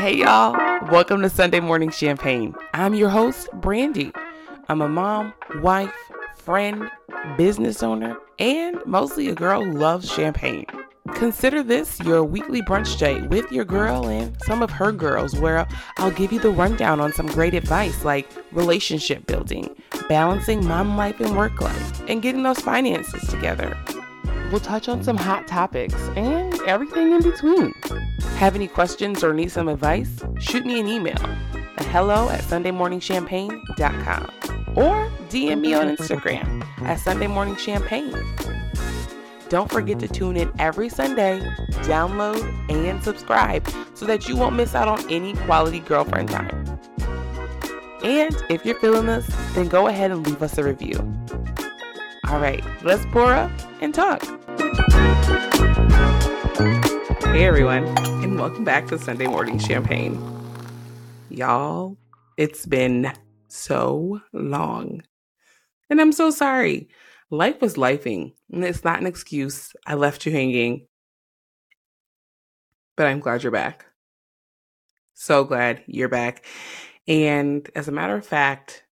Hey y'all, welcome to Sunday Morning Champagne. I'm your host, Brandy. I'm a mom, wife, friend, business owner, and mostly a girl who loves champagne. Consider this your weekly brunch date with your girl and some of her girls, where I'll give you the rundown on some great advice like relationship building, balancing mom life and work life, and getting those finances together. We'll touch on some hot topics and everything in between. Have any questions or need some advice? Shoot me an email at hello@sundaymorningchampagne.com or DM me on Instagram at sundaymorningchampagne. Don't forget to tune in every Sunday, download, and subscribe so that you won't miss out on any quality girlfriend time. And if you're feeling this, then go ahead and leave us a review. All right, let's pour up and talk. Hey everyone, and welcome back to Sunday Morning Champagne. Y'all, it's been so long, and I'm so sorry. Life was lifing, and it's not an excuse. I left you hanging, but I'm glad you're back. So glad you're back. And as a matter of fact,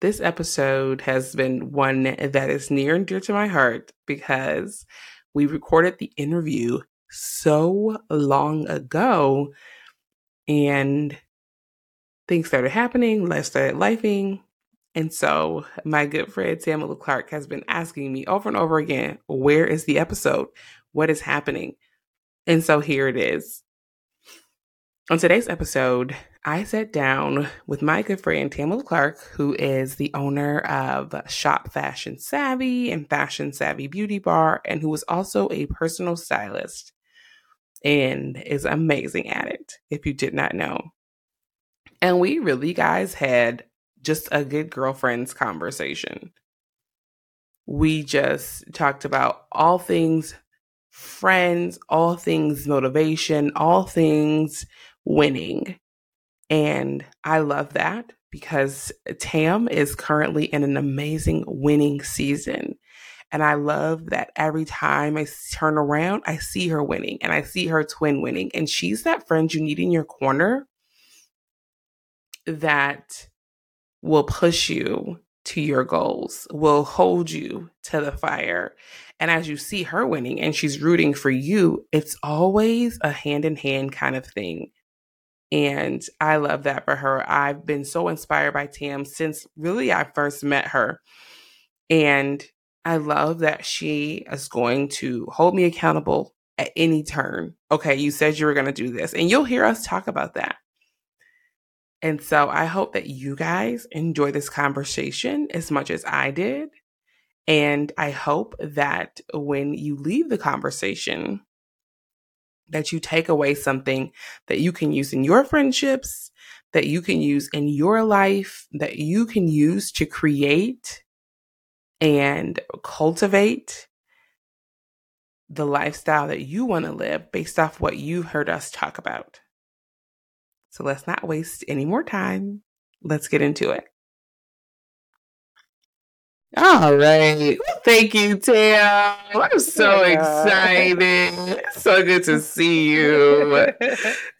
this episode has been one that is near and dear to my heart because we recorded the interview so long ago, and things started happening, life started lifing. And so my good friend, Tamela Clark, has been asking me over and over again, where is the episode? What is happening? And so here it is. On today's episode, I sat down with my good friend, Tamela Clark, who is the owner of Shop Fashion Savvy and Fashion Savvy Beauty Bar, and who is also a personal stylist and is amazing at it, if you did not know. And we really, guys, had just a good girlfriend's conversation. We just talked about all things friends, all things motivation, all things winning. And I love that because Tam is currently in an amazing winning season. And I love that every time I turn around, I see her winning and I see her twin winning. And she's that friend you need in your corner that will push you to your goals, will hold you to the fire. And as you see her winning and she's rooting for you, it's always a hand-in-hand kind of thing. And I love that for her. I've been so inspired by Tam since really I first met her. And I love that she is going to hold me accountable at any turn. Okay, you said you were going to do this. And you'll hear us talk about that. And so I hope that you guys enjoy this conversation as much as I did. And I hope that when you leave the conversation, that you take away something that you can use in your friendships, that you can use in your life, that you can use to create and cultivate the lifestyle that you want to live based off what you've heard us talk about. So let's not waste any more time. Let's get into it. All right. Thank you, Tam. I'm so excited. So good to see you.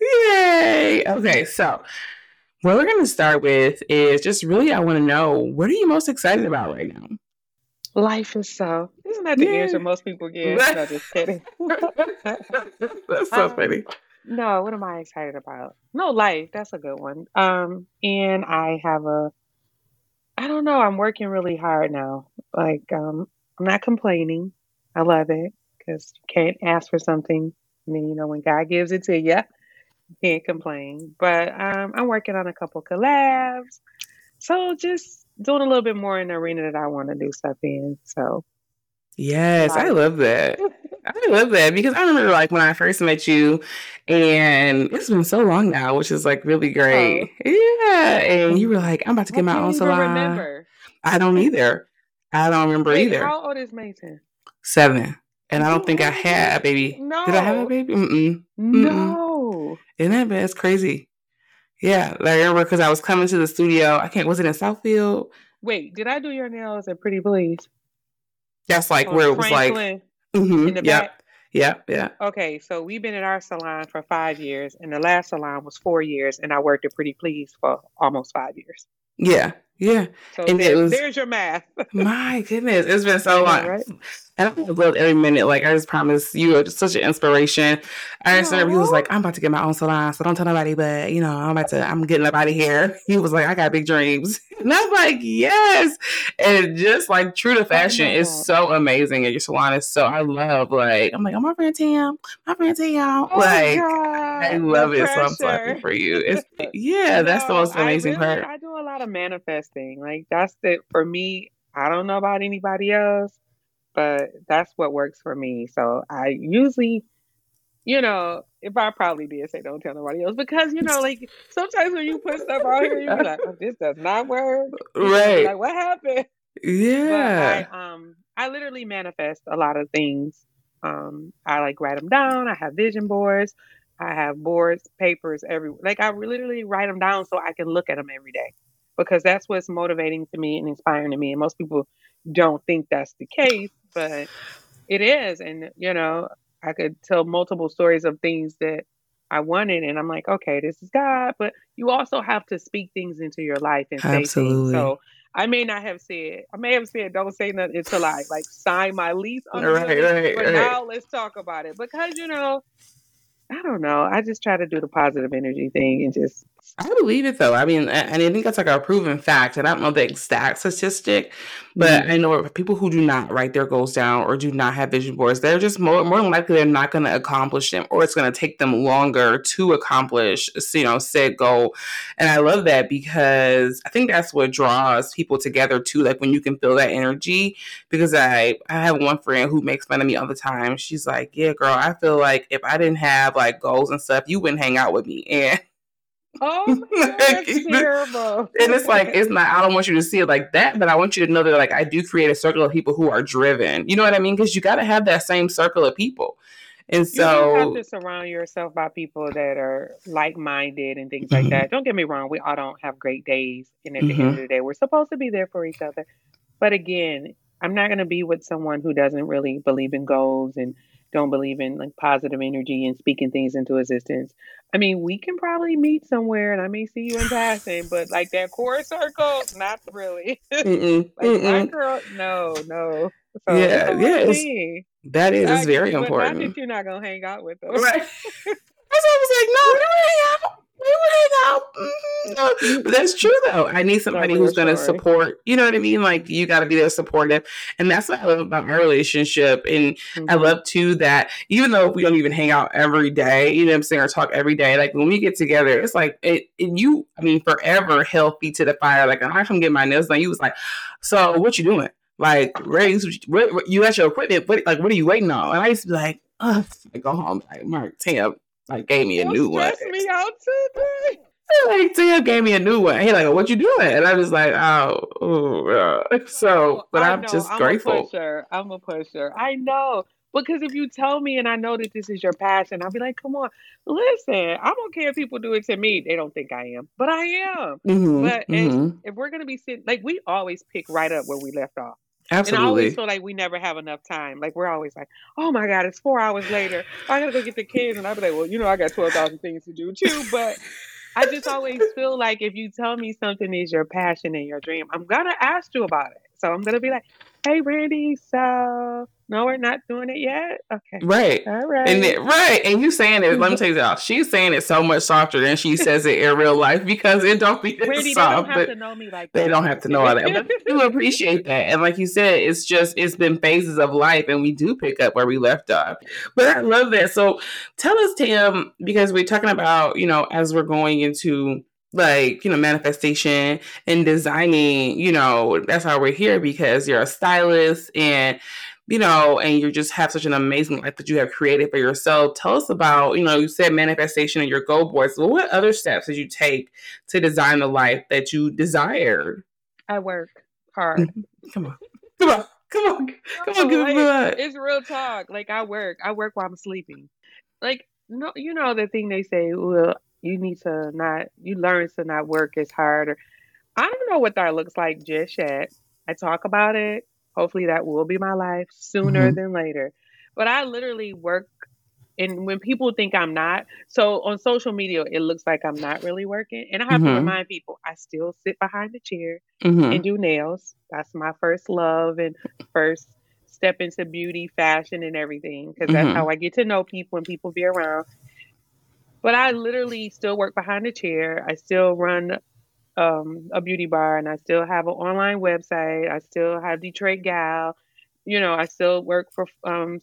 Yay. Okay. So what we're going to start with is just really, I want to know, what are you most excited about right now? Life is so. Isn't that the answer most people give? No, just kidding. That's so funny. No, what am I excited about? No, life. That's a good one. And I don't know. I'm working really hard now. Like, I'm not complaining. I love it because you can't ask for something. And then, when God gives it to you, you can't complain. But I'm working on a couple collabs. So just doing a little bit more in the arena that I want to do stuff in. So. Yes, I love that. I love that because I remember when I first met you, and it's been so long now, which is really great. Oh. Yeah, and you were like, "I'm about to get my own salon." Remember? I don't either. I don't remember either. How old is Mason? 7, and I don't think I had a baby. No, did I have a baby? Mm-mm. No, isn't that bad? It's crazy. Yeah, I remember because I was coming to the studio. Was it in Southfield? Wait, did I do your nails at Pretty Please? That's where it was Franklin. In the back. Yeah, yeah. Okay, so we've been in our salon for 5 years, and the last salon was 4 years, and I worked at Pretty Please for almost 5 years. Yeah, yeah. So and there's your math. My goodness, it's been so long. Right? And I loved every minute. Like, I just promise you are such an inspiration. I remember he was like, I'm about to get my own salon, so don't tell nobody, but, you know, I'm getting up out of here. He was like, I got big dreams. And I'm like, yes. And just like true to fashion is so amazing. And your salon is so, I love, like, I'm like, oh, my friend Tam. Oh, like, I love no it. Pressure. So I'm so happy for you. It's, yeah, you that's know, the most amazing part. I do a lot of manifesting. Like, that's it for me. I don't know about anybody else, but that's what works for me. So I usually, you know, if I probably did say don't tell nobody else, because, you know, like sometimes when you put stuff out here, you're like, oh, this does not work. Right. Like, what happened? Yeah. But I literally manifest a lot of things. I like write them down. I have vision boards. I have boards, papers, like I literally write them down so I can look at them every day, because that's what's motivating to me and inspiring to me. And most people don't think that's the case, but it is. And, you know, I could tell multiple stories of things that I wanted, and I'm like, okay, this is God, but you also have to speak things into your life and say things. So I may not have said, don't say nothing until I like sign my lease on right. Now let's talk about it, because, you know, I don't know. I just try to do the positive energy thing and just. I believe it though. I mean, and I think that's like a proven fact. And I don't know the exact statistic, but I know people who do not write their goals down or do not have vision boards, they're just more than likely they're not going to accomplish them, or it's going to take them longer to accomplish, you know, said goal. And I love that, because I think that's what draws people together too. Like when you can feel that energy, because I have one friend who makes fun of me all the time. She's like, yeah, girl, I feel like if I didn't have like goals and stuff, you wouldn't hang out with me. And oh my God, that's terrible. And it's like, it's not, I don't want you to see it like that, but I want you to know that like I do create a circle of people who are driven. You know what I mean? Because you got to have that same circle of people. And so you have to surround yourself by people that are like-minded and things like that. Don't get me wrong. We all don't have great days. And at the end of the day, we're supposed to be there for each other. But again, I'm not going to be with someone who doesn't really believe in goals and don't believe in like positive energy and speaking things into existence. I mean, we can probably meet somewhere and I may see you in passing, but like that core circle, not really. My girl, no. So yeah. That is very important. Not that you're not going to hang out with them. Right. That's why I was like, no, we would hang out. But that's true though. I need somebody who's going to support, you know what I mean? Like you got to be there supportive. And that's what I love about our relationship. And I love too that even though we don't even hang out every day, you know what I'm saying, or talk every day, like when we get together, it's like, forever held feet to the fire. Like I come get my nails done. You was like, so what you doing? Like, where you at your equipment? Like, what are you waiting on? And I used to be like, ugh, I go home. Like, Mark, Tam. Like gave me a new one. Me out today. Like Tim gave me a new one. He like, what you doing? And I'm just like, I'm grateful. I'm a pusher. I know, because if you tell me and I know that this is your passion, I'll be like, come on, listen. I don't care if people do it to me; they don't think I am, but I am. If we're gonna be sitting, like we always pick right up where we left off. Absolutely. And I always feel like we never have enough time. Like, we're always like, oh my God, it's 4 hours later. I got to go get the kids. And I'll be like, well, you know, I got 12,000 things to do too. But I just always feel like if you tell me something is your passion and your dream, I'm going to ask you about it. So I'm going to be like, hey, Brandy, so no, we're not doing it yet. Okay. Right. All right. And you saying it, let me tell you this, she's saying it so much softer than she says it in real life, because it don't be Brandy, soft. They don't have to know me like that. They don't have to know all that. But I do appreciate that. And like you said, it's just, it's been phases of life, and we do pick up where we left off. But I love that. So tell us, Tam, because we're talking about, you know, as we're going into like, you know, manifestation and designing, you know, that's how we're here, because you're a stylist and, you know, and you just have such an amazing life that you have created for yourself. Tell us about, you know, you said manifestation and your goal boards. Well, what other steps did you take to design the life that you desired? I work hard. Come on. Give me blood. It's real talk. Like I work while I'm sleeping. Like, no, you know, the thing they say, well, you learn to not work as hard. Or, I don't know what that looks like just yet. I talk about it. Hopefully that will be my life sooner than later. but I literally work. And when people think I'm not, so on social media, it looks like I'm not really working. And I have to remind people, I still sit behind the chair and do nails. That's my first love and first step into beauty, fashion, and everything. Because that's how I get to know people and people be around. But I literally still work behind the chair. I still run a beauty bar, and I still have an online website. I still have Detroit Gal. You know, I still work for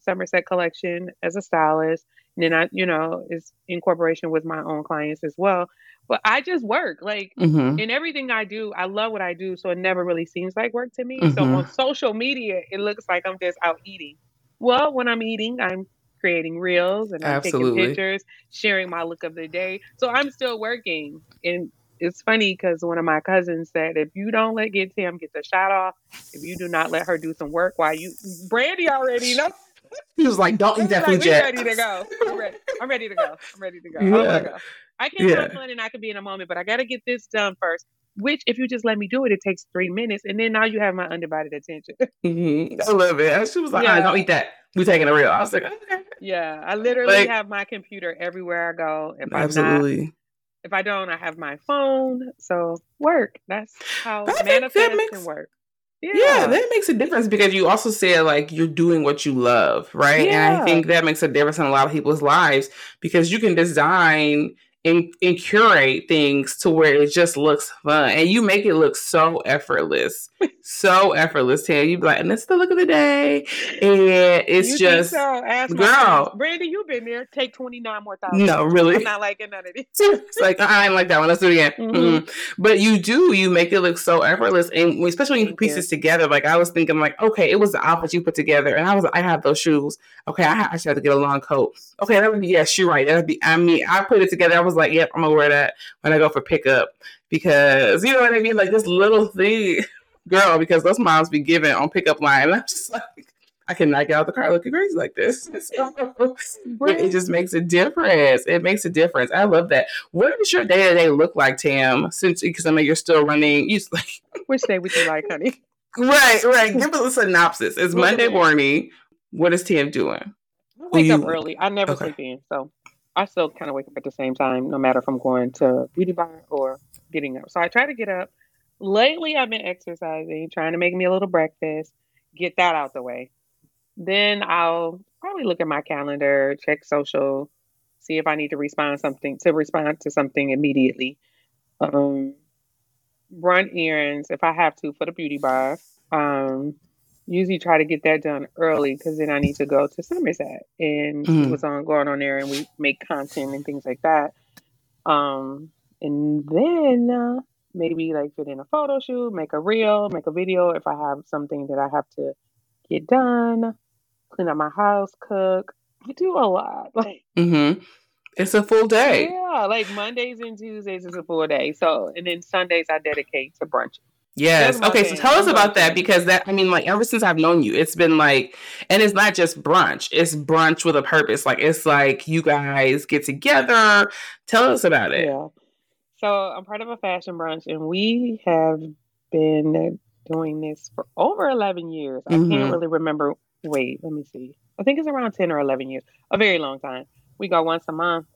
Somerset Collection as a stylist. And then I, you know, it's in corporation with my own clients as well. But I just work. Like, in everything I do, I love what I do. So it never really seems like work to me. So on social media, it looks like I'm just out eating. Well, when I'm eating, I'm creating reels and I'm taking pictures, sharing my look of the day. So I'm still working. And it's funny because one of my cousins said, if you don't let Tim get the shot off, if you do not let her do some work while you, Brandy already knows. He was like, don't eat that food yet. I'm ready to go. I'm ready to go. Yeah. I can have fun and I can be in a moment, but I got to get this done first, which if you just let me do it, it takes 3 minutes. And then now you have my undivided attention. I love it. She was like, don't eat that. We're taking a reel. I was like, okay. Yeah, I literally have my computer everywhere I go. If I'm not, if I don't, I have my phone. So work. That's how manifest can work. Yeah. That makes a difference because you also said like you're doing what you love, right? Yeah. And I think that makes a difference in a lot of people's lives because you can design and curate things to where it just looks fun. And you make it look so effortless. Tam. You be like, and it's the look of the day. And it's just, girl. Brandy, you've been there. Take 29 more thousand. No, really. I'm not liking none of this. It's like, I ain't like that one. Let's do it again. But you do. You make it look so effortless. And especially when you piece this together. Like, I was thinking, like, okay, it was the outfit you put together. And I was like, I have those shoes. Okay, I should have to get a long coat. Okay, that would be, yes, you're right. That would be, I mean, I put it together. I was like, yep, I'm gonna wear that when I go for pickup because you know what I mean? Like this little thing, girl, because those moms be giving on pickup line. And I'm just like, I cannot get out the car looking crazy like this. It just makes a difference. It makes a difference. I love that. What does your day-to-day look like, Tam? Since because I know you're still running, you like which day would you like, honey? Right. Give us a synopsis. It's Monday morning. What is Tam doing? I wake up early. I never sleep in, so I still kind of wake up at the same time, no matter if I'm going to beauty bar or getting up. So I try to get up. Lately, I've been exercising, trying to make me a little breakfast, get that out the way. Then I'll probably look at my calendar, check social, see if I need to respond to something immediately. Run errands if I have to for the beauty bar. Usually try to get that done early because then I need to go to Somerset and what's going on there, and we make content and things like that. And then maybe like fit in a photo shoot, make a reel, make a video if I have something that I have to get done, clean up my house, cook. I do a lot. It's a full day. Yeah, like Mondays and Tuesdays is a full day. So, and then Sundays I dedicate to brunch. Yes. Okay. So tell us about that because that, I mean, like ever since I've known you, it's been like, and it's not just brunch, it's brunch with a purpose. Like, it's like you guys get together. Tell us about it. Yeah. So I'm part of a fashion brunch and we have been doing this for over 11 years. I can't really remember. Wait, let me see. I think it's around 10 or 11 years, a very long time. We go once a month.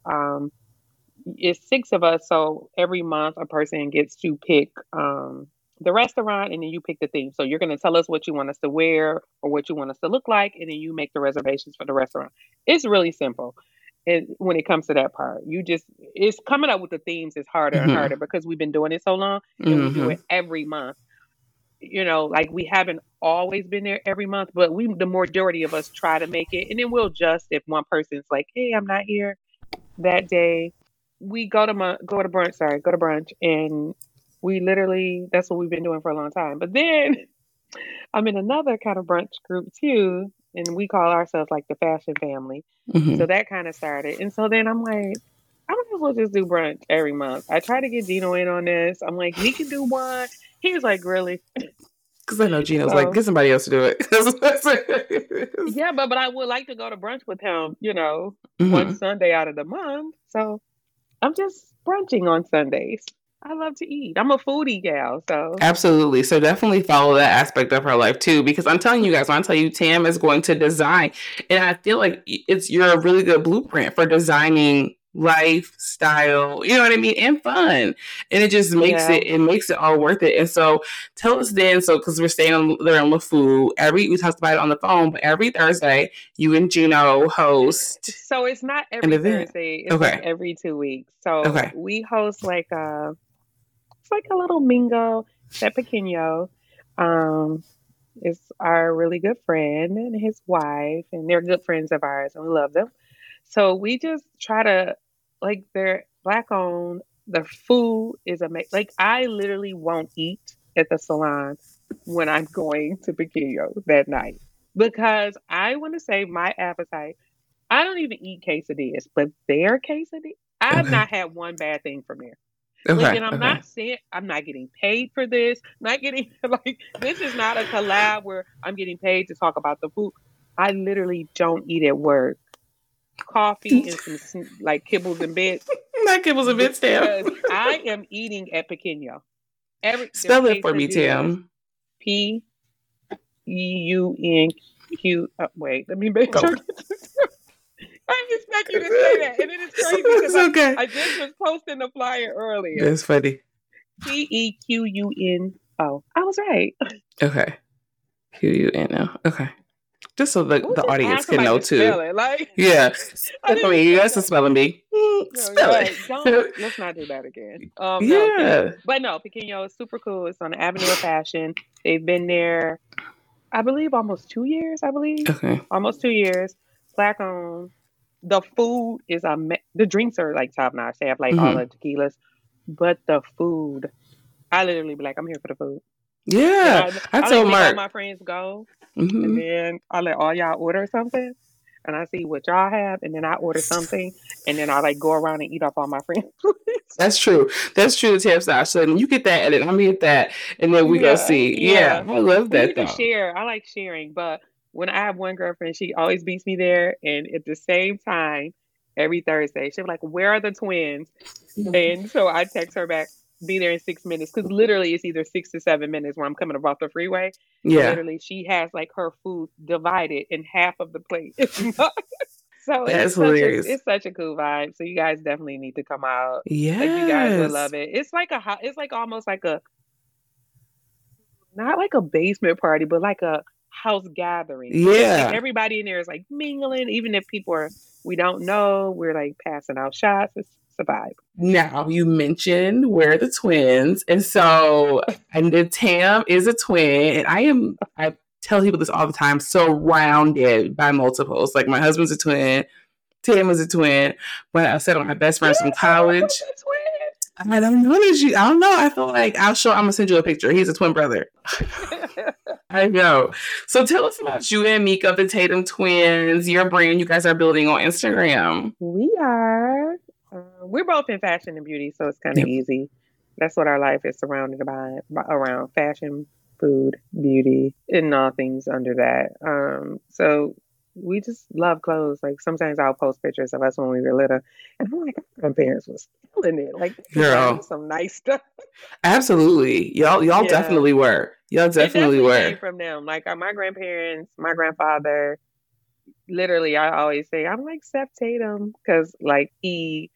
It's 6 of us. So every month a person gets to pick, the restaurant, and then you pick the theme. So you're going to tell us what you want us to wear or what you want us to look like, and then you make the reservations for the restaurant. It's really simple. And when it comes to that part, you just, it's coming up with the themes is harder and harder because we've been doing it so long and we do it every month. You know, like we haven't always been there every month, but we, the majority of us try to make it. And then we'll just, if one person's like, hey, I'm not here that day, we go to brunch and we literally, that's what we've been doing for a long time. But then I'm in another kind of brunch group too. And we call ourselves like the fashion family. So that kind of started. And so then I'm like, I might as well just do brunch every month. I try to get Gino in on this. I'm like, he can do one. He was like, really? Because I know Gino's like, get somebody else to do it. Yeah, but I would like to go to brunch with him, you know, one Sunday out of the month. So I'm just brunching on Sundays. I love to eat. I'm a foodie gal, so. Absolutely. So definitely follow that aspect of her life too, because I'm telling you guys, when I tell you Tam is going to design, and I feel like you're a really good blueprint for designing lifestyle, you know what I mean, and fun, and it just makes it makes it all worth it. And so tell us then, so because we're staying there in LeFou, we talked about it on the phone, but every Thursday you and Juno host. So it's not every Thursday, it's like every 2 weeks. So we host like a little mingo at Pequeño. It's our really good friend and his wife, and they're good friends of ours, and we love them. So we just try to, like, they're Black owned. The food is amazing. Like, I literally won't eat at the salon when I'm going to Pequeño that night, because I want to save my appetite. I don't even eat quesadillas, but their quesadillas, I've not had one bad thing from there. Like, and I'm not saying I'm not getting paid for this. Not getting, like, this is not a collab where I'm getting paid to talk about the food. I literally don't eat at work. Coffee and some like kibbles and bits. Not kibbles and bits, Tam. I am eating at Pequeño. Spell it for me, Tam. P-U-N-Q. Wait, let me make sure. I didn't expect you to say that, and it is crazy because I just was posting the flyer earlier. That's funny. P-E-Q-U-N-O. I was right. Okay. Q-U-N-O. Okay. Just so the audience can know too. Like, yeah. I mean, you guys are spelling me. Don't, let's not do that again. But no, Pequeño is super cool. It's on the Avenue of Fashion. They've been there, I believe, almost 2 years. Almost 2 years. Black owned. The food is the drinks are like top notch. They have like all the tequilas, but the food, I literally be like, I'm here for the food. Yeah, I told Mark. All my friends go, and then I let all y'all order something, and I see what y'all have, and then I order something, and then I like go around and eat up all my friends. That's true. That's true. Tam style. So you get that, and then I'm get that, and then we go see. Yeah, I love that. You can share. I like sharing, but when I have one girlfriend, she always beats me there, and at the same time, every Thursday, she'll be like, "Where are the twins?" And so I text her back, be there in 6 minutes, because literally it's either 6 to 7 minutes where I'm coming up off the freeway. Yeah, literally she has like her food divided in half of the plate. So that's hilarious. It's such a cool vibe. So you guys definitely need to come out. Yeah, like, you guys would love it. It's like a, it's like almost like a, not like a basement party, but like a house gathering. Yeah, like everybody in there is like mingling, even if people are we don't know. We're like passing out shots. It's survive. Now you mentioned we're the twins, and so Tam is a twin, and I tell people this all the time, surrounded by multiples. Like, my husband's a twin, Tam is a twin, but I said my best friends from college. I don't know. I don't know. I feel like I'm gonna send you a picture. He's a twin brother. I know. So tell us about you and Mika, the Tatum Twins, your brand you guys are building on Instagram. We are. We're both in fashion and beauty, so it's kind of easy. That's what our life is surrounded by around fashion, food, beauty, and all things under that. So we just love clothes. Like, sometimes I'll post pictures of us when we were little, and I'm like, my parents was killing it. Like, girl, some nice stuff. Absolutely, y'all definitely were. Y'all definitely were. Came from them, like my grandparents, my grandfather. Literally, I always say I'm like Seth Tatum, because like he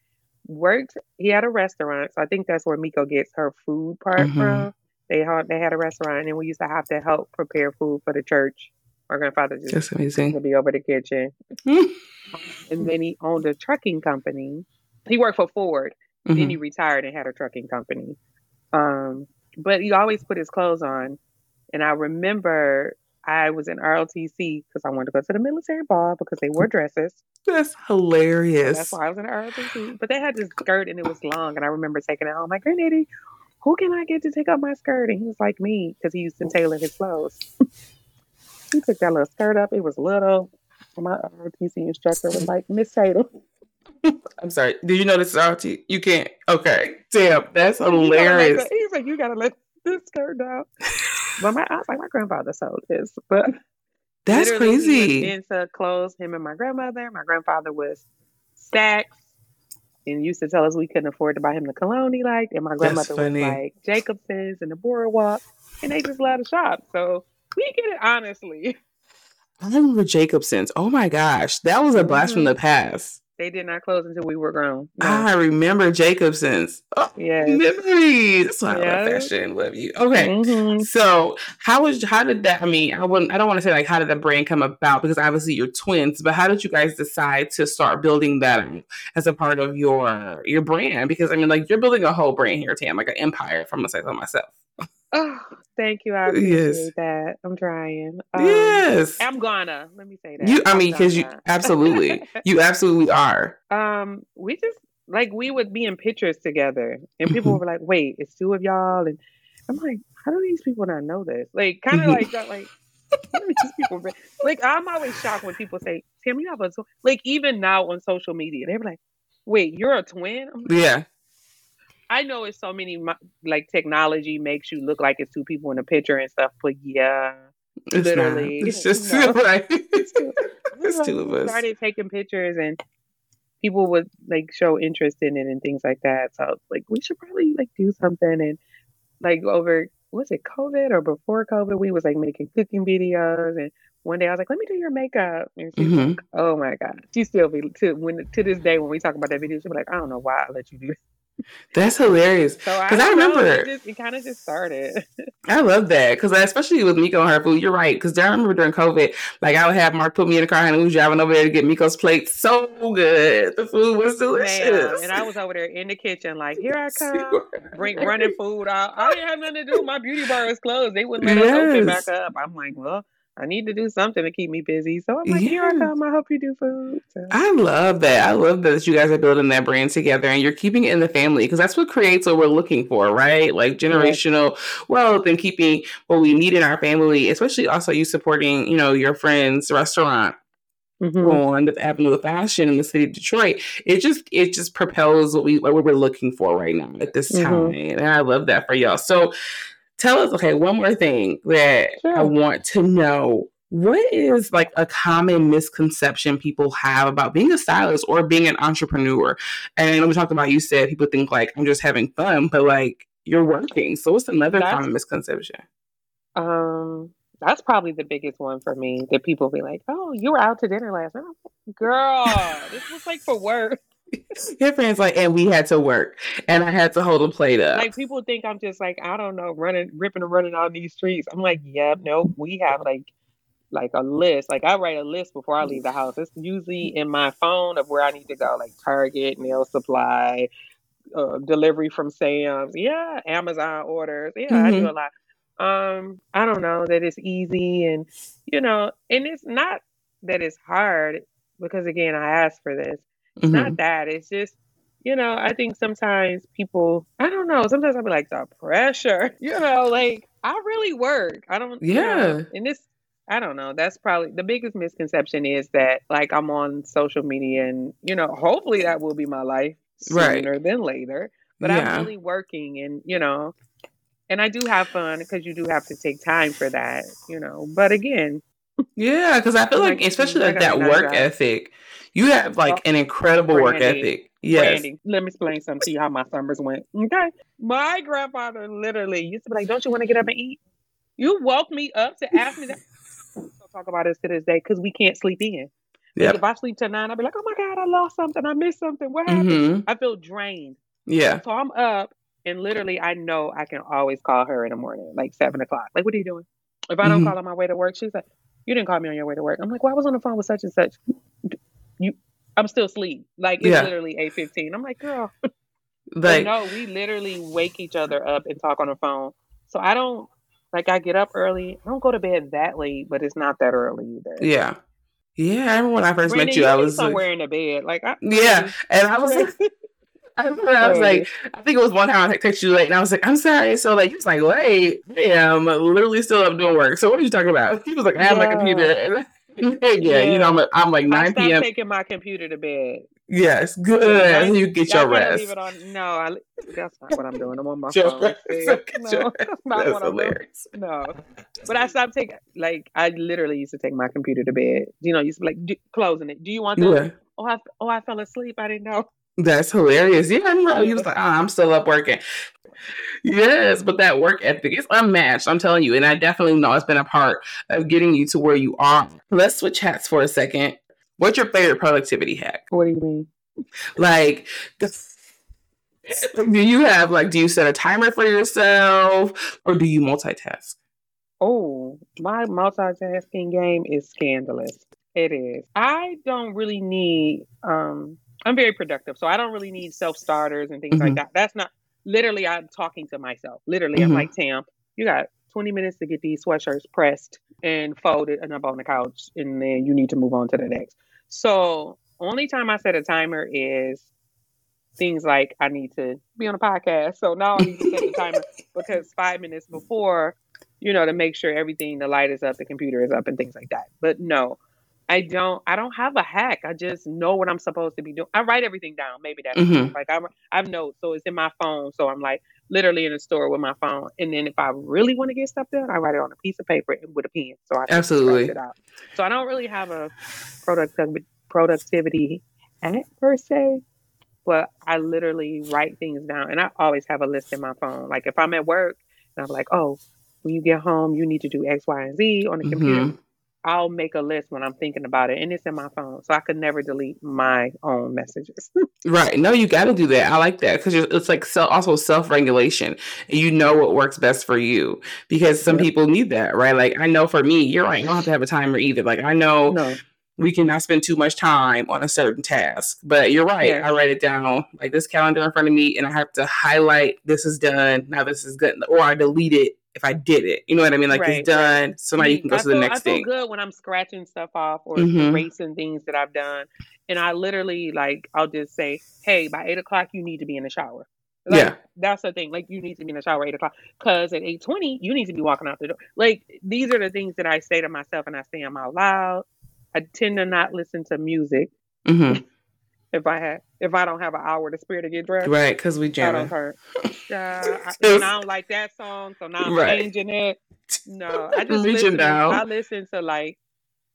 had a restaurant, so I think that's where Miko gets her food part from. They had a restaurant, and we used to have to help prepare food for the church. My grandfather just amazing to be over the kitchen. And then he owned a trucking company. He worked for Ford, then he retired and had a trucking company. But he always put his clothes on, and I remember I was in ROTC because I wanted to go to the military ball because they wore dresses. That's hilarious. So that's why I was in ROTC. But they had this skirt and it was long. And I remember taking it home. I'm like, granddaddy, who can I get to take up my skirt? And he was like, me, because he used to tailor his clothes. He took that little skirt up. It was little. My ROTC instructor was like, Miss Tatum. I'm sorry. Did you know this is ROTC? You can't. Okay. Damn. That's hilarious. He's like, you got to let this skirt down. But I was like, my grandfather sold this. But that's crazy. He was into clothes, him and my grandmother. My grandfather was Saks. and used to tell us we couldn't afford to buy him the cologne he liked. And my grandmother was like, Jacobson's and the Boardwalk. And they just love to shop. So we get it honestly. I remember Jacobson's. Oh my gosh. That was a blast from the past. They did not close until we were grown. No. I remember Jacobson's. Oh, yes. Memories. That's why I love fashion. Love you. Okay. Mm-hmm. So I don't want to say like, how did the brand come about? Because obviously you're twins, but how did you guys decide to start building that as a part of your brand? Because I mean, like you're building a whole brand here, Tam, like an empire, if I'm going to say so myself. Oh, thank you. I appreciate that. I'm trying. Yes. I'm gonna. Let me say that. You absolutely are. We just, like, we would be in pictures together and people were like, wait, it's two of y'all. And I'm like, how do these people not know this? Like, kind of like that, like, how do these people, like, I'm always shocked when people say, Tam, you have a, like, even now on social media, they're like, wait, you're a twin? I'm like, yeah. I know it's so many, like, technology makes you look like it's two people in a picture and stuff, but yeah, it's literally. Not. It's just, you know, right. It's two of us. Started taking pictures and people would, like, show interest in it and things like that. So I was like, we should probably, like, do something. And, like, over, was it COVID or before COVID, we was, like, making cooking videos. And one day I was like, let me do your makeup. And she's like, oh, my God. She still be, to this day, when we talk about that video, she'll be like, I don't know why I let you do that. That's hilarious. Because I remember it kind of just started. I love that because especially with Mika on her food, you're right. Because I remember during COVID, like I would have Mark put me in the car and we was driving over there to get Miko's plate. So good, the food was delicious. Man, and I was over there in the kitchen, like here I come, running food. I didn't have nothing to do. My beauty bar was closed. They wouldn't let us open back up. I'm like, well. I need to do something to keep me busy. So I'm like, here I come. I hope you do food. So. I love that. I love that you guys are building that brand together and you're keeping it in the family because that's what creates what we're looking for, right? Like generational wealth and keeping what we need in our family, especially also you supporting, you know, your friend's restaurant. Mm-hmm. On the avenue of fashion in the city of Detroit, it just propels what we're looking for right now at this time. And I love that for y'all. So tell us, okay, one more thing that I want to know. What is like a common misconception people have about being a stylist or being an entrepreneur? And when we talked about, you said people think like, I'm just having fun, but like you're working. So what's another common misconception? That's probably the biggest one for me that people be like, oh, you were out to dinner last night. Girl, this was like for work. Your friend's like, and we had to work, and I had to hold a plate up. Like people think I'm just like, I don't know, ripping and running on these streets. I'm like, yep, no, we have like a list. Like I write a list before I leave the house. It's usually in my phone of where I need to go, like Target, nail supply, delivery from Sam's, Amazon orders, I do a lot. I don't know that it's easy, and you know, and it's not that it's hard because again, I asked for this. It's not that. It's just, you know, I think sometimes people, I don't know. Sometimes I'll be like, the pressure, you know, like I really work. I don't. Yeah. You know, and this, I don't know. That's probably the biggest misconception is that like I'm on social media and, you know, hopefully that will be my life sooner than later. But I'm really working and, you know, and I do have fun because you do have to take time for that, you know, but again. Yeah, because I feel like especially like that work ethic. You have like an incredible work ethic. Yes. Branding. Let me explain something to you how my summers went. Okay. My grandfather literally used to be like, don't you want to get up and eat? You woke me up to ask me that. We'll talk about this to this day because we can't sleep in. Like if I sleep till 9, I'll be like, oh my God, I lost something. I missed something. What happened? I feel drained. Yeah. So I'm up and literally I know I can always call her in the morning, like 7 o'clock. Like, what are you doing? If I don't call on my way to work, she's like, you didn't call me on your way to work. I'm like, well, I was on the phone with such and such. I'm still asleep. Like, it's literally 8:15. I'm like, girl. Like, no, we literally wake each other up and talk on the phone. So I don't, like, I get up early. I don't go to bed that late, but it's not that early either. Yeah. Yeah, I remember when I first met you, I was somewhere in the bed. Like, and I was like... I was like, I think it was one time I texted you late and I was like, I'm sorry. So like, he was like, wait, I'm literally still up doing work. So what are you talking about? He was like, I have my computer. And you know, I'm like 9 p.m. I stopped taking my computer to bed. Yes, good. And you get your rest. Leave it on. No, that's not what I'm doing. I'm on my phone. That's hilarious. No, but I stopped taking, like, I literally used to take my computer to bed. You know, used to be like, closing it. Do you want that? Oh, I fell asleep. I didn't know. That's hilarious. Yeah, no, he was like, oh, I'm still up working. Yes, but that work ethic is unmatched, I'm telling you. And I definitely know it's been a part of getting you to where you are. Let's switch hats for a second. What's your favorite productivity hack? What do you mean? Like, do you set a timer for yourself or do you multitask? Oh, my multitasking game is scandalous. It is. I don't really need, I'm very productive, so I don't really need self-starters and things mm-hmm. like that. That's not, literally, I'm talking to myself. Literally, mm-hmm. I'm like, Tam, you got 20 minutes to get these sweatshirts pressed and folded and up on the couch, and then you need to move on to the next. So only time I set a timer is things like I need to be on a podcast. So now I need to set the timer because 5 minutes before, you know, to make sure everything, the light is up, the computer is up and things like that. But no, I don't have a hack. I just know what I'm supposed to be doing. I write everything down. Maybe that's mm-hmm. like I have notes. So it's in my phone. So I'm like literally in the store with my phone. And then if I really want to get stuff done, I write it on a piece of paper and with a pen. So I absolutely. It out. So I don't really have a productivity hack per se, but I literally write things down. And I always have a list in my phone. Like if I'm at work and I'm like, oh, when you get home, you need to do X, Y, and Z on the mm-hmm. computer. I'll make a list when I'm thinking about it, and it's in my phone, so I could never delete my own messages. Right. No, you got to do that. I like that because it's like also self-regulation. You know what works best for you because some people need that, right? Like I know for me, you're right. I don't have to have a timer either. Like I know we cannot spend too much time on a certain task, but you're right. Yeah. I write it down like this calendar in front of me, and I have to highlight this is done. Now this is good, or I delete it. If I did it, you know what I mean? Like it's done. So now you can go to the next thing. I feel good when I'm scratching stuff off or mm-hmm. erasing things that I've done. And I literally I'll just say, hey, by 8 o'clock, you need to be in the shower. Like, yeah. That's the thing. Like you need to be in the shower at 8 o'clock because at 8:20, you need to be walking out the door. Like these are the things that I say to myself and I say them out loud. I tend to not listen to music. Mm-hmm. If I don't have an hour to spare to get dressed. Right, because we jam. And I don't like that song, so now I'm changing it. No, I just listen to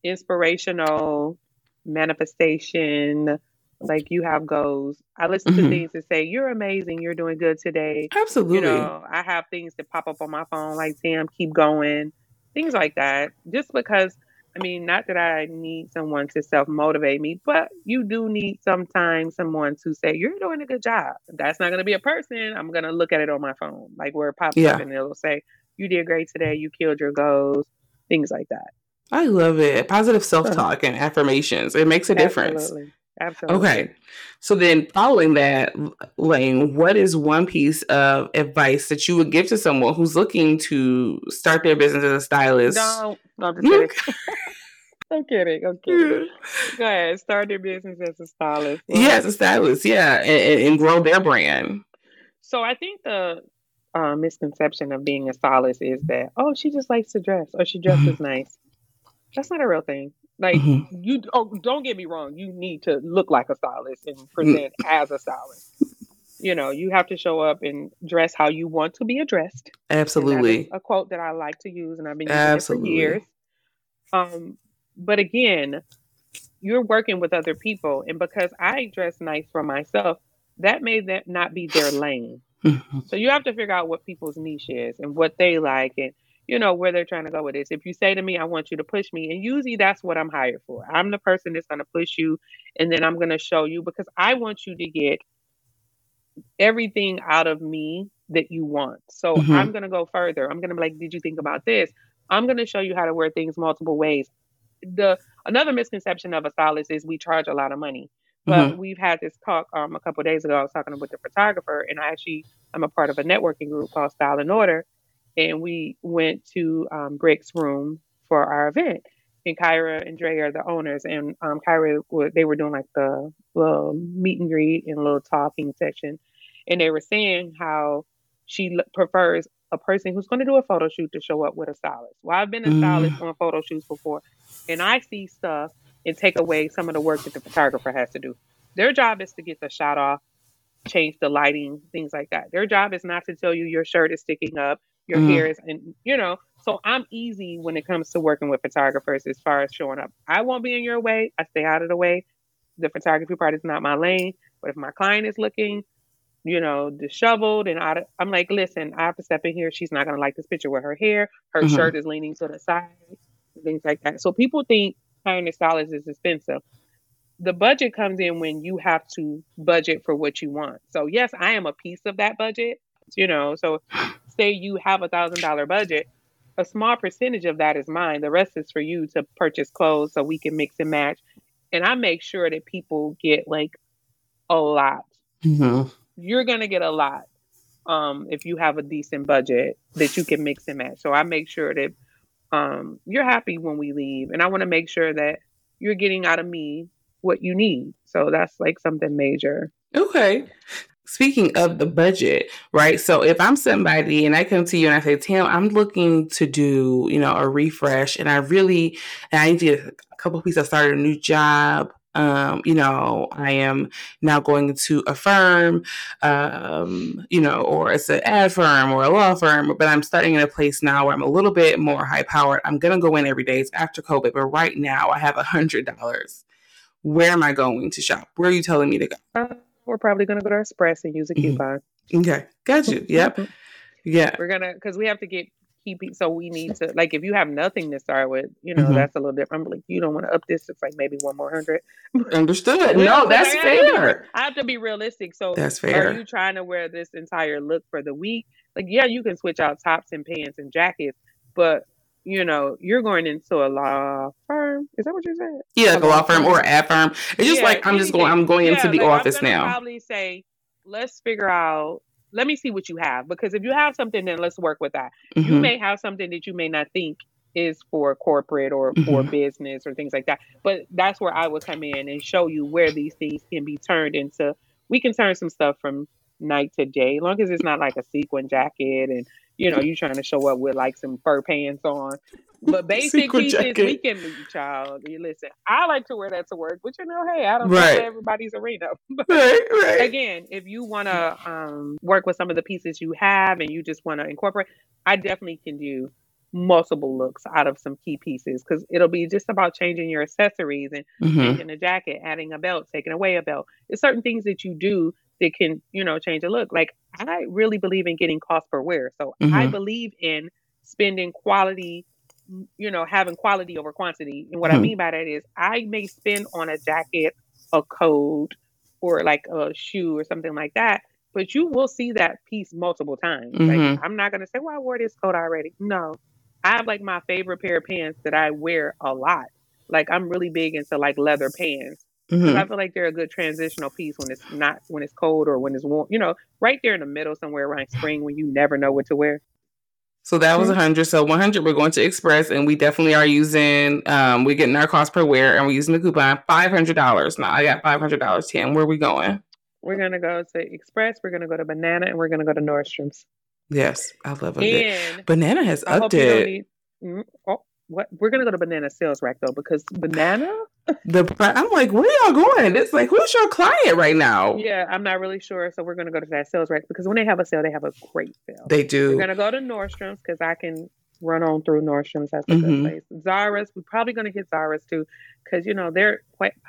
inspirational manifestation, like you have goals. I listen mm-hmm. to things that say, you're amazing, you're doing good today. Absolutely. You know, I have things that pop up on my phone like, damn, keep going. Things like that. Just because... I mean, not that I need someone to self-motivate me, but you do need sometimes someone to say, you're doing a good job. That's not going to be a person. I'm going to look at it on my phone, like where it pops up and it'll say, you did great today. You killed your goals, things like that. I love it. Positive self-talk and affirmations. It makes a difference. Absolutely. Okay. So then following that, Lane, what is one piece of advice that you would give to someone who's looking to start their business as a stylist? No, I'm just kidding. I'm kidding. Go ahead. Start their business as a stylist. Well, yeah, as a stylist. Yeah. And grow their brand. So I think the misconception of being a stylist is that, oh, she just likes to dress or she dresses mm-hmm. nice. That's not a real thing. Like mm-hmm. Don't get me wrong. You need to look like a stylist and present as a stylist. You know, you have to show up and dress how you want to be addressed. Absolutely. A quote that I like to use, and I've been using it for years. But again, you're working with other people, and because I dress nice for myself, that may not be their lane. So you have to figure out what people's niche is and what they like, and you know, where they're trying to go with this. If you say to me, I want you to push me, and usually that's what I'm hired for. I'm the person that's going to push you, and then I'm going to show you because I want you to get everything out of me that you want. So mm-hmm. I'm going to go further. I'm going to be like, did you think about this? I'm going to show you how to wear things multiple ways. Another misconception of a stylist is we charge a lot of money. But mm-hmm. we've had this talk a couple of days ago. I was talking with a photographer, and I'm a part of a networking group called Style and Order. And we went to Brick's room for our event. And Kyra and Dre are the owners. And Kyra, they were doing like the little meet and greet and little talking section. And they were saying how she prefers a person who's going to do a photo shoot to show up with a stylist. Well, I've been a stylist on photo shoots before. And I see stuff and take away some of the work that the photographer has to do. Their job is to get the shot off, change the lighting, things like that. Their job is not to tell you your shirt is sticking up. Your hair is, and you know, so I'm easy when it comes to working with photographers as far as showing up. I won't be in your way. I stay out of the way. The photography part is not my lane. But if my client is looking, you know, disheveled and out of, I'm like, listen, I have to step in here. She's not going to like this picture with her hair. Her mm-hmm. shirt is leaning to the side, things like that. So people think hiring a stylist is expensive. The budget comes in when you have to budget for what you want. So yes, I am a piece of that budget, you know, so say you have $1,000 budget, a small percentage of that is mine. The rest is for you to purchase clothes so we can mix and match. And I make sure that people get like a lot. Mm-hmm. You're going to get a lot if you have a decent budget that you can mix and match. So I make sure that you're happy when we leave. And I want to make sure that you're getting out of me what you need. So that's like something major. Okay. Speaking of the budget, right? So if I'm somebody and I come to you and I say, Tam, I'm looking to do, you know, a refresh and I need to get a couple of pieces. I started a new job. You know, I am now going to a firm, you know, or it's an ad firm or a law firm, but I'm starting in a place now where I'm a little bit more high powered. I'm going to go in every day. It's after COVID, but right now I have $100. Where am I going to shop? Where are you telling me to go? We're probably going to go to Express and use a coupon. Okay. Got you. Yep. Yeah. We're going to, because we have to keep it. So we need to, like, if you have nothing to start with, you know, mm-hmm. that's a little different. I'm like, you don't want to up this. It's like maybe $100 more. Understood. No, that's fair. I have to be realistic. So that's fair. Are you trying to wear this entire look for the week? Like, yeah, you can switch out tops and pants and jackets, but you know, you're going into a law firm. Is that what you said? Yeah, like a law firm or an ad firm. It's just like, I'm going into the office now. Probably say, let's figure out, let me see what you have. Because if you have something, then let's work with that. Mm-hmm. You may have something that you may not think is for corporate or mm-hmm. for business or things like that. But that's where I would come in and show you where these things can be turned into. We can turn some stuff from night to day, as long as it's not like a sequin jacket and, you know, you trying to show up with like some fur pants on. But basically, this weekend, child, you listen, I like to wear that to work, but you know, hey, I don't right. know everybody's arena. But right. again, if you want to work with some of the pieces you have and you just want to incorporate, I definitely can do multiple looks out of some key pieces because it'll be just about changing your accessories and mm-hmm. taking a jacket, adding a belt, taking away a belt. There's certain things that you do that can, you know, change a look. Like, I really believe in getting cost per wear. So mm-hmm. I believe in spending quality, you know, having quality over quantity. And what mm-hmm. I mean by that is I may spend on a jacket, a coat, or like a shoe or something like that, but you will see that piece multiple times. Mm-hmm. Like, I'm not going to say, well, I wore this coat already. No, I have like my favorite pair of pants that I wear a lot. Like, I'm really big into like leather pants. Mm-hmm. I feel like they're a good transitional piece when it's cold or when it's warm, you know, right there in the middle somewhere around spring when you never know what to wear. So that was 100. So 100, we're going to Express and we definitely are using, we're getting our cost per wear and we're using the coupon $500. Now I got $500, Tam. Where are we going? We're going to go to Express. We're going to go to Banana and we're going to go to Nordstrom's. Yes. I love it. Banana has updated. What? We're going to go to Banana sales rack though, because Banana, I'm like, where y'all going? It's like, who's your client right now? Yeah, I'm not really sure. So we're going to go to that sales rack because when they have a sale, they have a great sale. They do. We're going to go to Nordstrom's because I can run on through Nordstrom's. That's a mm-hmm. good place. Zara's, we're probably going to hit Zara's too because, you know, their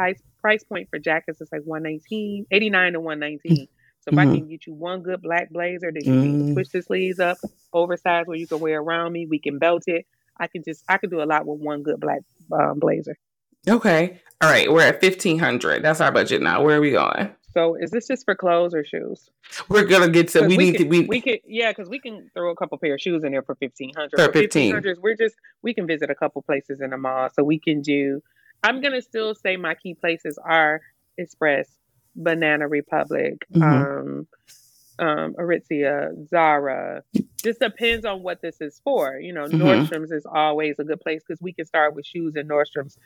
price point for jackets is like $119, $89 to $119. Mm-hmm. So if mm-hmm. I can get you one good black blazer that you mm-hmm. can push the sleeves up, oversized where you can wear around me, we can belt it. I could do a lot with one good black blazer. Okay. All right. We're at $1,500. That's our budget now. Where are we going? So is this just for clothes or shoes? We're going to get to, because we can throw a couple pair of shoes in there for $1,500. For $1,500, we can visit a couple places in the mall. So we can do, I'm going to still say my key places are Express, Banana Republic, mm-hmm. Aritzia, Zara. Just depends on what this is for. You know, mm-hmm. Nordstrom's is always a good place because we can start with shoes in Nordstrom's.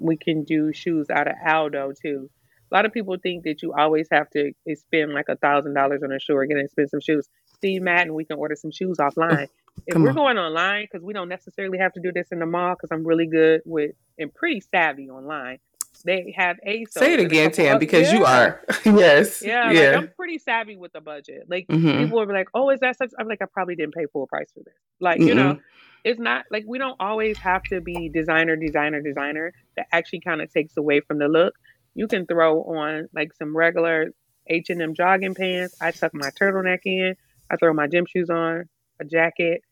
We can do shoes out of Aldo too. A lot of people think that you always have to spend like $1,000 on a shoe or get expensive shoes. Steve Madden, we can order some shoes offline. If we're going online, because we don't necessarily have to do this in the mall, because I'm really good with and pretty savvy online. They have ASOS. Say it again, Tam, because you are. Yes. Yeah. Like, I'm pretty savvy with the budget. Like, mm-hmm. people will be like, oh, is that such? I'm like, I probably didn't pay full price for this. Like, mm-hmm. you know, it's not like we don't always have to be designer. That actually kind of takes away from the look. you can throw on like some regular H&M jogging pants. I tuck my turtleneck in. I throw my gym shoes on, a jacket,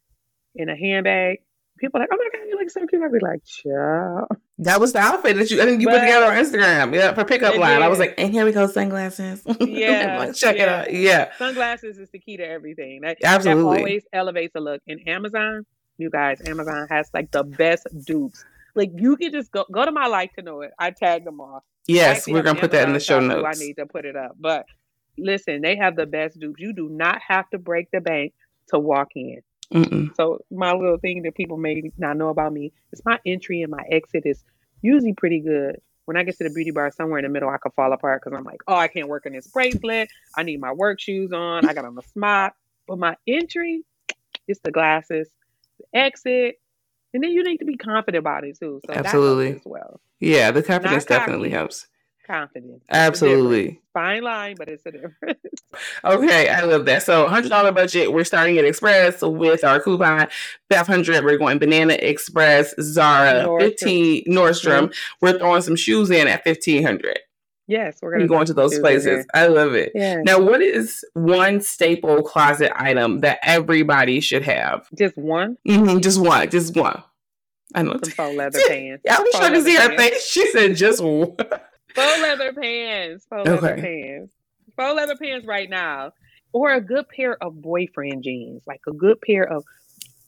and a handbag. People are like, oh my God, you look so cute. I'd be like, chill. That was the outfit that you put together on Instagram. Yeah, for pickup line. I was like, and here we go, sunglasses. Yeah. Like, check it out. Yeah. Sunglasses is the key to everything. Absolutely. That always elevates a look. And Amazon, you guys, Amazon has like the best dupes. Like you can just go to my like to know it. I tagged them all. Yes, we're going to put that in the show notes. I need to put it up. But listen, they have the best dupes. You do not have to break the bank to walk in. Mm-mm. So my little thing that people may not know about me is my entry and my exit is usually pretty good. When I get to the beauty bar somewhere in the middle, I could fall apart because I'm like, oh, I can't work in this bracelet. I need my work shoes on. I got on a smock. But my entry is the glasses, the exit. And then you need to be confident about it too. So absolutely. That helps as well. Yeah, the confidence definitely helps. Confidence. Absolutely. Fine line, but it's a difference. Okay, I love that. So $100 budget, we're starting at Express with our coupon. 500, we're going Banana Express, Zara, Nordstrom. 15 Nordstrom. Mm-hmm. We're throwing some shoes in at 1,500. Yes, we're going to those places. I love it. Yes. Now, what is one staple closet item that everybody should have? Just one? Mm-hmm, just one. I know. Some faux leather pants. I was trying to see her face. She said just one. Faux leather pants right now, or a good pair of boyfriend jeans, like a good pair of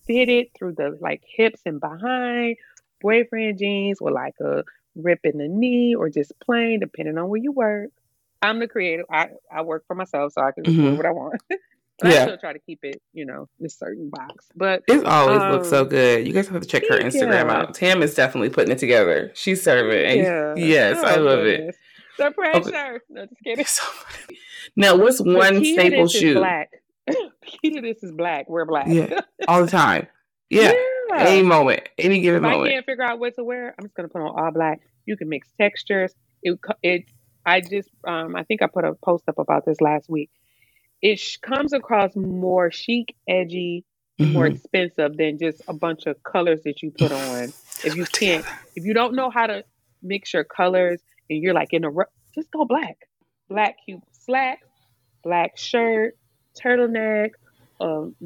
fitted through the like hips and behind boyfriend jeans with like a rip in the knee or just plain, depending on where you work. I'm the creative. I work for myself, so I can do what I want. But yeah. I still try to keep it, in a certain box. But it always looks so good. You guys have to check her Instagram out. Tam is definitely putting it together. She's serving. Yeah. Yes, I love it. The pressure. Oh. No, just kidding. So, now, what's one staple shoe? Black. Peter, this is black. We're black. Yeah. All the time. Yeah. Any moment. Any given moment. If I can't figure out what to wear, I'm just going to put on all black. You can mix textures. I think I put a post up about this last week. It comes across more chic, edgy, more expensive than just a bunch of colors that you put on. If you don't know how to mix your colors and you're like just go black. Black cube slacks, black shirt, turtleneck,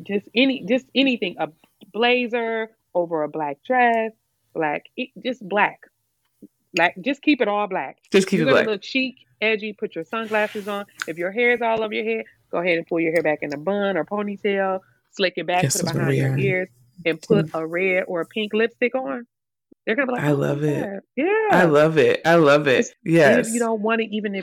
just anything, a blazer over a black dress, black. Like, just keep it all black. Just keep it black. Look chic, edgy, put your sunglasses on. If your hair is all over your head, go ahead and pull your hair back in a bun or ponytail, slick it back, put it behind your ears, and put a red or a pink lipstick on. They're going to be like, I love it. Yeah. I love it. Yes. Even if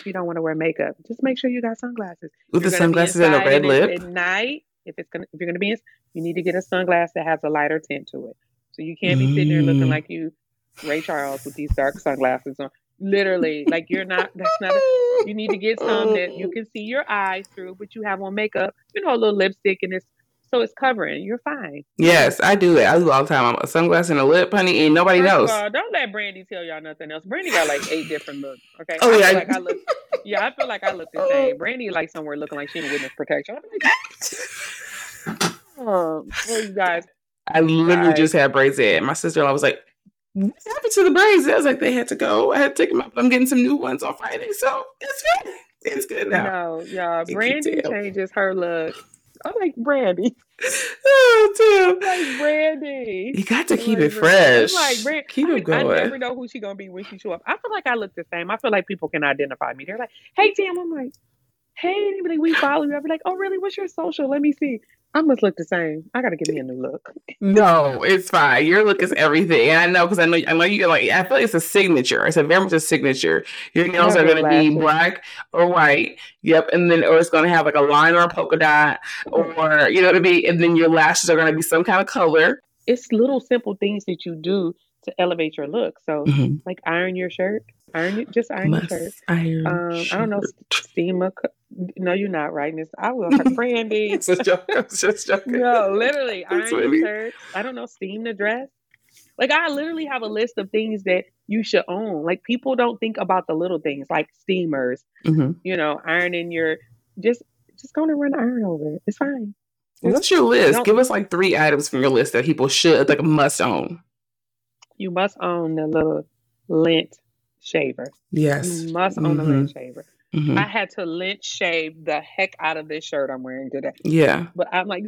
you don't want to wear makeup, just make sure you got sunglasses. With the sunglasses and a red lip? At night, if you're going to be in, you need to get a sunglass that has a lighter tint to it. So you can't be sitting there looking like you, Ray Charles, with these dark sunglasses on. Literally, like you need to get some that you can see your eyes through, but you have on makeup, a little lipstick, and it's covering. You're fine. Yes, I do that. I do all the time. I'm a sunglass and a lip, honey, and nobody knows. Don't let Brandy tell y'all nothing else. Brandy got like 8 different looks. Okay. Oh, yeah. I feel like I look the same. Brandy like somewhere looking like she in witness protection. I'm like, well, you guys. I literally just had braids in. My sister-in-law was like, what happened to the braids? I was like, they had to go. I had to take them up. I'm getting some new ones on Friday, so it's good. It's good now. No, y'all. Brandy changes her look. I like Brandy. Oh, Tim. I like Brandy. You got to keep it fresh. Keep it going. I never know who she's gonna be when she show up. I feel like I look the same. I feel like people can identify me. They're like, "Hey, Tim." I'm like, "Hey," and they're like, "We follow you." I'll be like, "Oh, really? What's your social? Let me see." I must look the same. I gotta give me a new look. No, it's fine. Your look is everything. And I know because I know you like. I feel like it's a signature. It's a very much a signature. Your nails are gonna be black or white. Yep, and then or it's gonna have like a line or a polka dot, or you know what I mean. And then your lashes are gonna be some kind of color. It's little simple things that you do to elevate your look. So like iron your shirt. Iron your shirt. I don't know. Steamer. No, you're not writing this. I will. Brandy. It's a joke. It's just joking. No, literally. Iron your shirt. I don't know. Steam the dress. Like I literally have a list of things that you should own. Like people don't think about the little things like steamers. Ironing your. Just going to run iron over it. It's fine. What's your list? Give us like 3 items from your list that people should must own. You must own the little lint shaver. Yes. You must own a lint shaver. Mm-hmm. I had to lint shave the heck out of this shirt I'm wearing today. Yeah. But I'm like,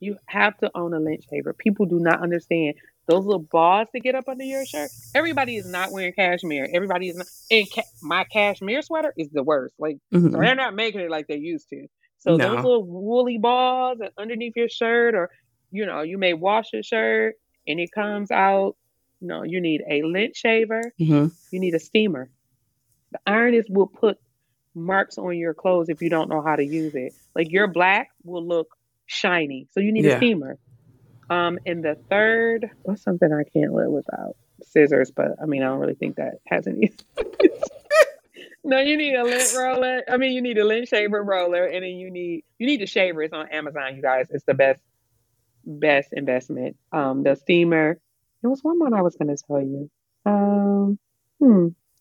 you have to own a lint shaver. People do not understand those little balls that get up under your shirt. Everybody is not wearing cashmere. Everybody is not. And my cashmere sweater is the worst. Like, so they're not making it like they used to. So those little woolly balls underneath your shirt, or, you know, you may wash your shirt and it comes out. No, you need a lint shaver. Mm-hmm. You need a steamer. The ironist will put marks on your clothes if you don't know how to use it. Like, your black will look shiny. So you need a steamer. And the third, what's something I can't live without? Scissors, but I mean, I don't really think that has any. No, you need a lint roller. I mean, you need a lint shaver roller, and then you need a shaver. It's on Amazon, you guys. It's the best investment. The steamer. There was one I was going to tell you. I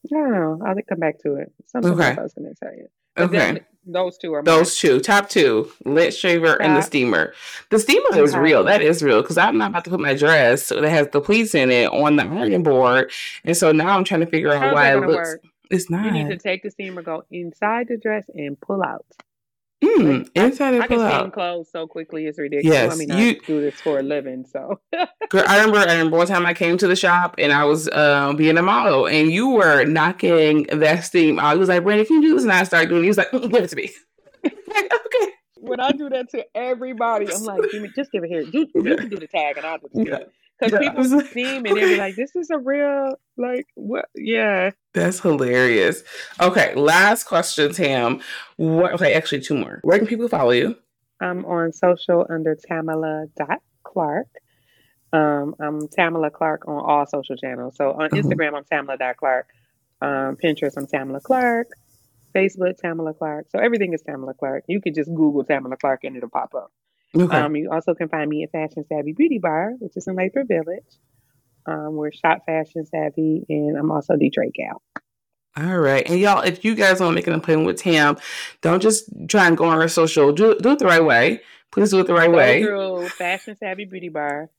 don't know. I'll come back to it. Something else I was going to tell you. But okay. Those two are two. Top two. Lint shaver and the steamer. The steamer is real. That is real. Because I'm not about to put my dress that has the pleats in it on the ironing board. And so now I'm trying to figure out why it looks... Work? It's not. You need to take the steamer, go inside the dress, and pull out. I can steam clothes so quickly, it's ridiculous. Yes, I mean, I do this for a living, so. Girl, I remember one time I came to the shop and I was being a model, and you were knocking that steam out. I was like, Brandon, can you do this? And I started doing it. He was like, give it to me. Like, okay. When I do that to everybody, I'm like, just give it here. You can do the tag, and I'll do it. Yeah. Because people steam and they be like, this is a real, like, what? Yeah. That's hilarious. Okay, last question, Tam. Actually, two more. Where can people follow you? I'm on social under Tamela.Clark. I'm Tamela Clark on all social channels. So on Instagram, I'm Tamela.Clark. Pinterest, I'm Tamela Clark. Facebook, Tamela Clark. So everything is Tamela Clark. You can just Google Tamela Clark and it'll pop up. Okay. You also can find me at Fashion Savvy Beauty Bar, which is in Lathir Village. We're Shop Fashion Savvy, and I'm also Detroit Gal. All right. And y'all, if you guys want to make an appointment with Tam, don't just try and go on her social. Do it the right way. Please do it the right way. Through Fashion Savvy Beauty Bar.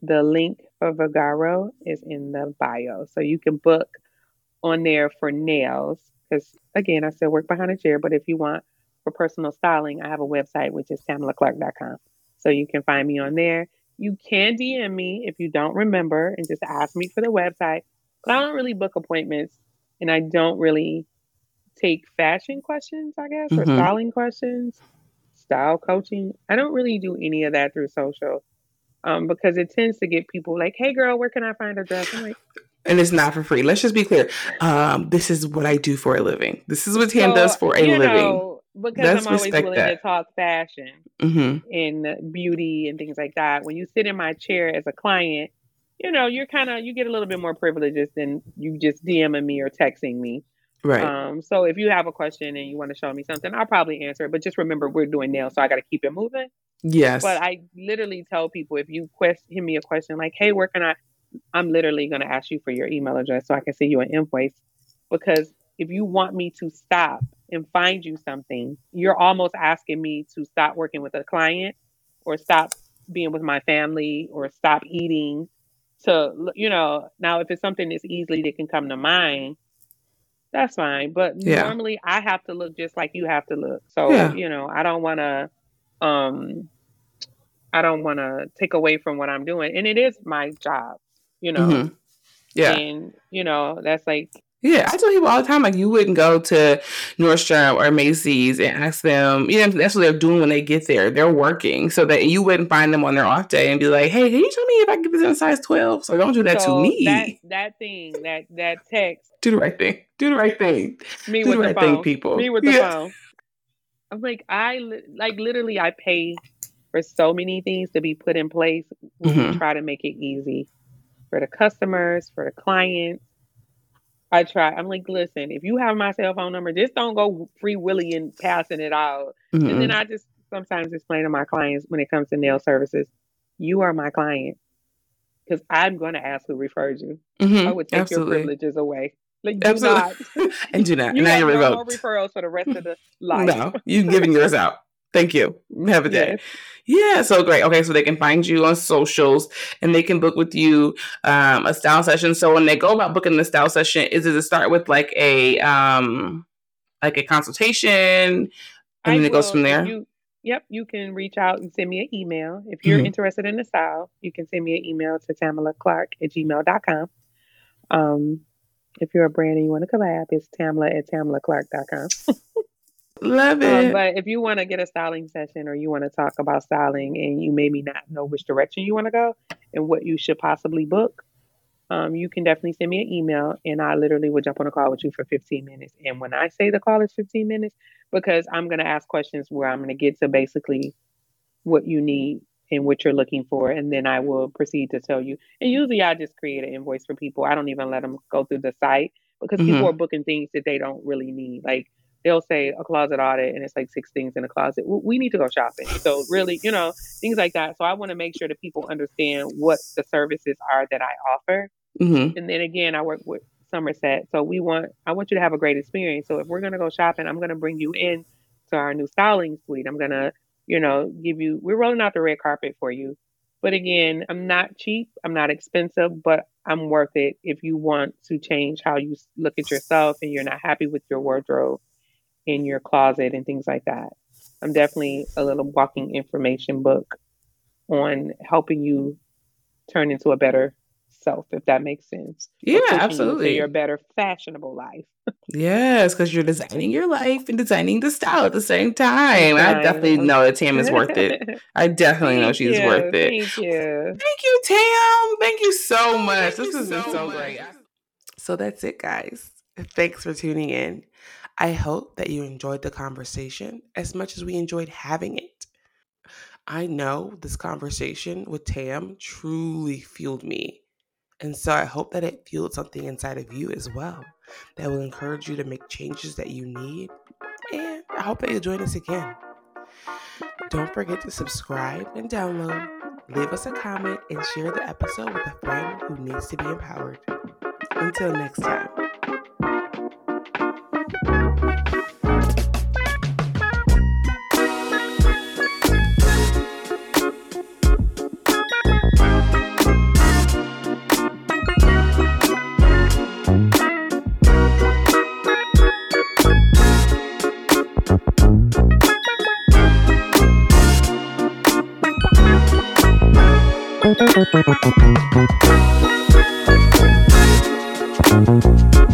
The link for Vigaro is in the bio. So you can book on there for nails. Because, again, I still work behind a chair, but if you want for personal styling, I have a website, which is TamelaClarke.com. So you can find me on there. You can DM me if you don't remember and just ask me for the website. But I don't really book appointments, and I don't really take fashion questions, I guess, or styling questions, style coaching. I don't really do any of that through social because it tends to get people like, hey, girl, where can I find a dress? I'm like, and it's not for free. Let's just be clear. This is what I do for a living. This is what Tam does for a living. Because I'm always willing to talk fashion and beauty and things like that. When you sit in my chair as a client, you know, you get a little bit more privileges than you just DMing me or texting me. Right. So if you have a question and you want to show me something, I'll probably answer it. But just remember, we're doing nails, so I got to keep it moving. Yes. But I literally tell people, if you hit me a question like, hey, where can I'm literally going to ask you for your email address so I can send you an invoice. Because if you want me to stop and find you something, you're almost asking me to stop working with a client or stop being with my family or stop eating. So, you know, now if it's something that's easily that can come to mind, that's fine. But normally I have to look just like you have to look. So, you know, I don't want to take away from what I'm doing. And it is my job, you know? Mm-hmm. Yeah. And, you know, that's like, yeah, I tell people all the time, like, you wouldn't go to Nordstrom or Macy's and ask them, you know, that's what they're doing when they get there. They're working, so that you wouldn't find them on their off day and be like, hey, can you tell me if I can get this in a size 12? So don't do that to me. That text. Do the right thing. Do the right thing. Me do with the right phone. Thing, people. Me with the phone. I'm like, literally, I pay for so many things to be put in place. We try to make it easy for the customers, for the clients. I try. I'm like, listen, if you have my cell phone number, just don't go free willy and passing it out. Mm-hmm. And then I just sometimes explain to my clients when it comes to nail services, you are my client because I'm going to ask who referred you. Mm-hmm. I would take your privileges away. Like, do not. And do not. You have no referrals for the rest of the life. No, you're giving yours out. Thank you. Have a day. Yeah, so great. Okay, so they can find you on socials and they can book with you a style session. So when they go about booking the style session, does it start with like a consultation and then it goes from there? You can reach out and send me an email. If you're interested in the style, you can send me an email to TamelaClarke@gmail.com. If you're a brand and you want to collab, it's Tamela@TamelaClarke.com. Love it. But if you want to get a styling session or you want to talk about styling and you maybe not know which direction you want to go and what you should possibly book, you can definitely send me an email and I literally will jump on a call with you for 15 minutes. And when I say the call is 15 minutes, because I'm going to ask questions where I'm going to get to basically what you need and what you're looking for. And then I will proceed to tell you. And usually I just create an invoice for people. I don't even let them go through the site because people are booking things that they don't really need. Like, they'll say a closet audit and it's like 6 things in a closet. We need to go shopping. So really, things like that. So I want to make sure that people understand what the services are that I offer. Mm-hmm. And then again, I work with Somerset. So I want you to have a great experience. So if we're going to go shopping, I'm going to bring you in to our new styling suite. I'm going to, we're rolling out the red carpet for you. But again, I'm not cheap. I'm not expensive, but I'm worth it. If you want to change how you look at yourself and you're not happy with your wardrobe, in your closet and things like that. I'm definitely a little walking information book on helping you turn into a better self, if that makes sense. Yeah, absolutely. Your better fashionable life. Yes, because you're designing your life and designing the style at the same time. I definitely know that Tam is worth it. I definitely know she's worth it. Thank you. Thank you, Tam. Thank you so much. This has been so great. So that's it, guys. Thanks for tuning in. I hope that you enjoyed the conversation as much as we enjoyed having it. I know this conversation with Tam truly fueled me. And so I hope that it fueled something inside of you as well that will encourage you to make changes that you need. And I hope that you'll join us again. Don't forget to subscribe and download, leave us a comment, and share the episode with a friend who needs to be empowered. Until next time. Thank you.